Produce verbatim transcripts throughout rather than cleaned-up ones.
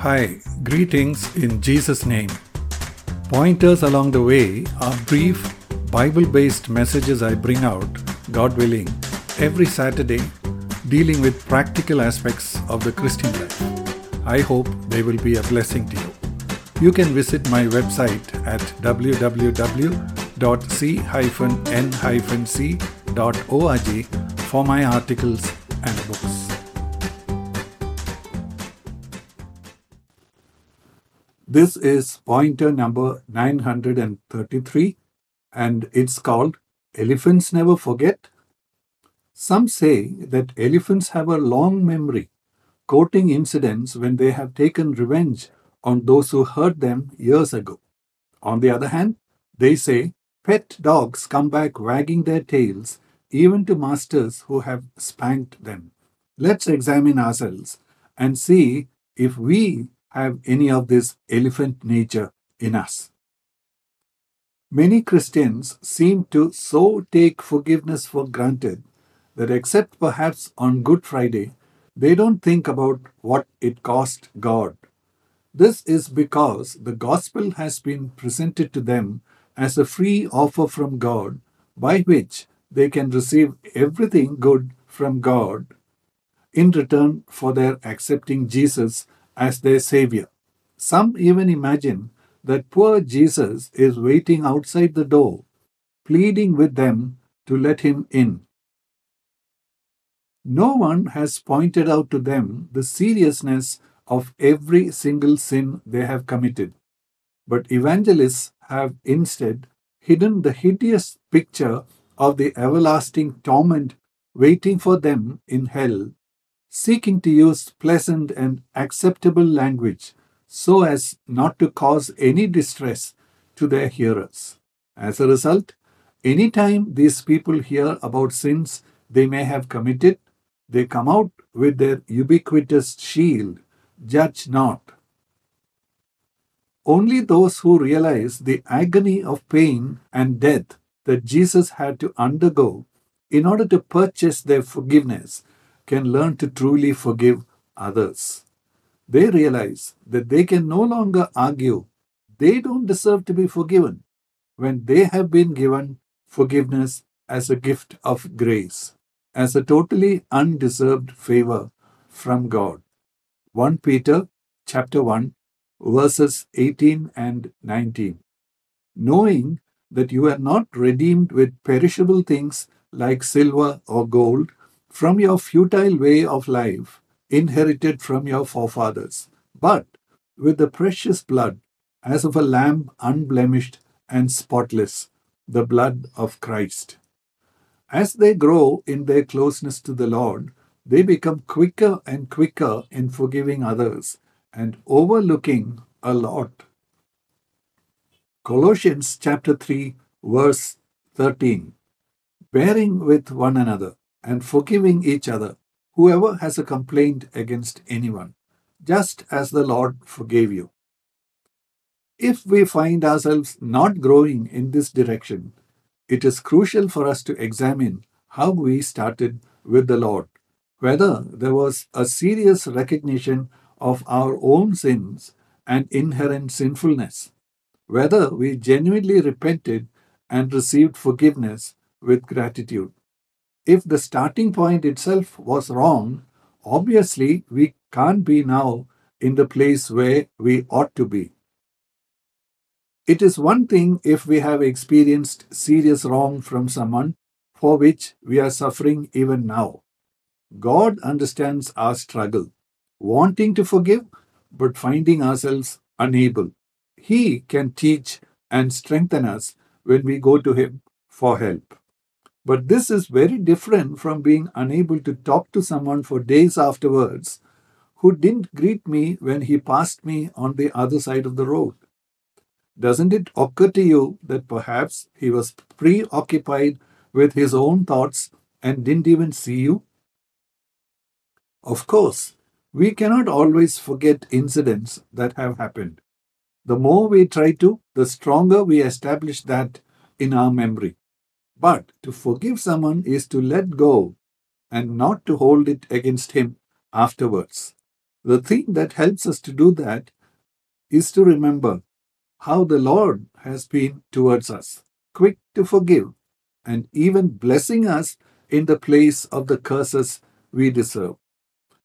Hi, greetings in Jesus' name. Pointers along the way are brief, Bible-based messages I bring out, God willing, every Saturday, dealing with practical aspects of the Christian life. I hope they will be a blessing to you. You can visit my website at w w w dot c dash n dash c dot org for my articles and books. This is pointer number nine hundred thirty-three, and it's called Elephants Never Forget. Some say that elephants have a long memory, quoting incidents when they have taken revenge on those who hurt them years ago. On the other hand, they say pet dogs come back wagging their tails even to masters who have spanked them. Let's examine ourselves and see if we have any of this elephant nature in us. Many Christians seem to so take forgiveness for granted that, except perhaps on Good Friday, they don't think about what it cost God. This is because the gospel has been presented to them as a free offer from God, by which they can receive everything good from God in return for their accepting Jesus as their Savior. Some even imagine that poor Jesus is waiting outside the door, pleading with them to let him in. No one has pointed out to them the seriousness of every single sin they have committed, but evangelists have instead hidden the hideous picture of the everlasting torment waiting for them in hell, seeking to use pleasant and acceptable language so as not to cause any distress to their hearers. As a result, any time these people hear about sins they may have committed, they come out with their ubiquitous shield, "Judge not." Only those who realize the agony of pain and death that Jesus had to undergo in order to purchase their forgiveness can learn to truly forgive others. They realize that they can no longer argue they don't deserve to be forgiven when they have been given forgiveness as a gift of grace, as a totally undeserved favor from God. First Peter chapter one, verses eighteen and nineteen. Knowing that you are not redeemed with perishable things like silver or gold, from your futile way of life inherited from your forefathers, but with the precious blood as of a lamb unblemished and spotless, the blood of Christ. As they grow in their closeness to the Lord, they become quicker and quicker in forgiving others and overlooking a lot. Colossians chapter three, verse thirteen. Bearing with one another and forgiving each other, whoever has a complaint against anyone, just as the Lord forgave you. If we find ourselves not growing in this direction, it is crucial for us to examine how we started with the Lord, whether there was a serious recognition of our own sins and inherent sinfulness, whether we genuinely repented and received forgiveness with gratitude. If the starting point itself was wrong, obviously we can't be now in the place where we ought to be. It is one thing if we have experienced serious wrong from someone for which we are suffering even now. God understands our struggle, wanting to forgive but finding ourselves unable. He can teach and strengthen us when we go to Him for help. But this is very different from being unable to talk to someone for days afterwards who didn't greet me when he passed me on the other side of the road. Doesn't it occur to you that perhaps he was preoccupied with his own thoughts and didn't even see you? Of course, we cannot always forget incidents that have happened. The more we try to, the stronger we establish that in our memory. But to forgive someone is to let go and not to hold it against him afterwards. The thing that helps us to do that is to remember how the Lord has been towards us, quick to forgive and even blessing us in the place of the curses we deserve.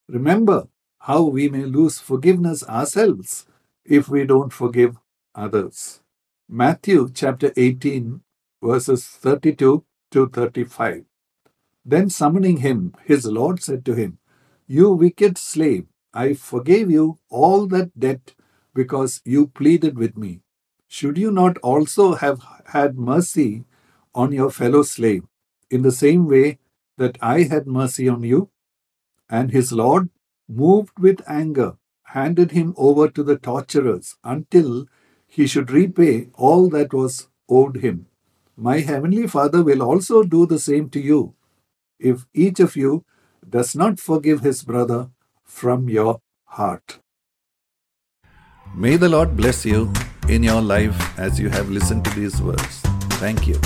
Remember how we may lose forgiveness ourselves if we don't forgive others. Matthew chapter eighteen, verses thirty-two to thirty-five. Then summoning him, his Lord said to him, "You wicked slave, I forgave you all that debt because you pleaded with me. Should you not also have had mercy on your fellow slave, in the same way that I had mercy on you?" And his Lord, moved with anger, handed him over to the torturers until he should repay all that was owed him. My heavenly Father will also do the same to you, if each of you does not forgive his brother from your heart. May the Lord bless you in your life as you have listened to these words. Thank you.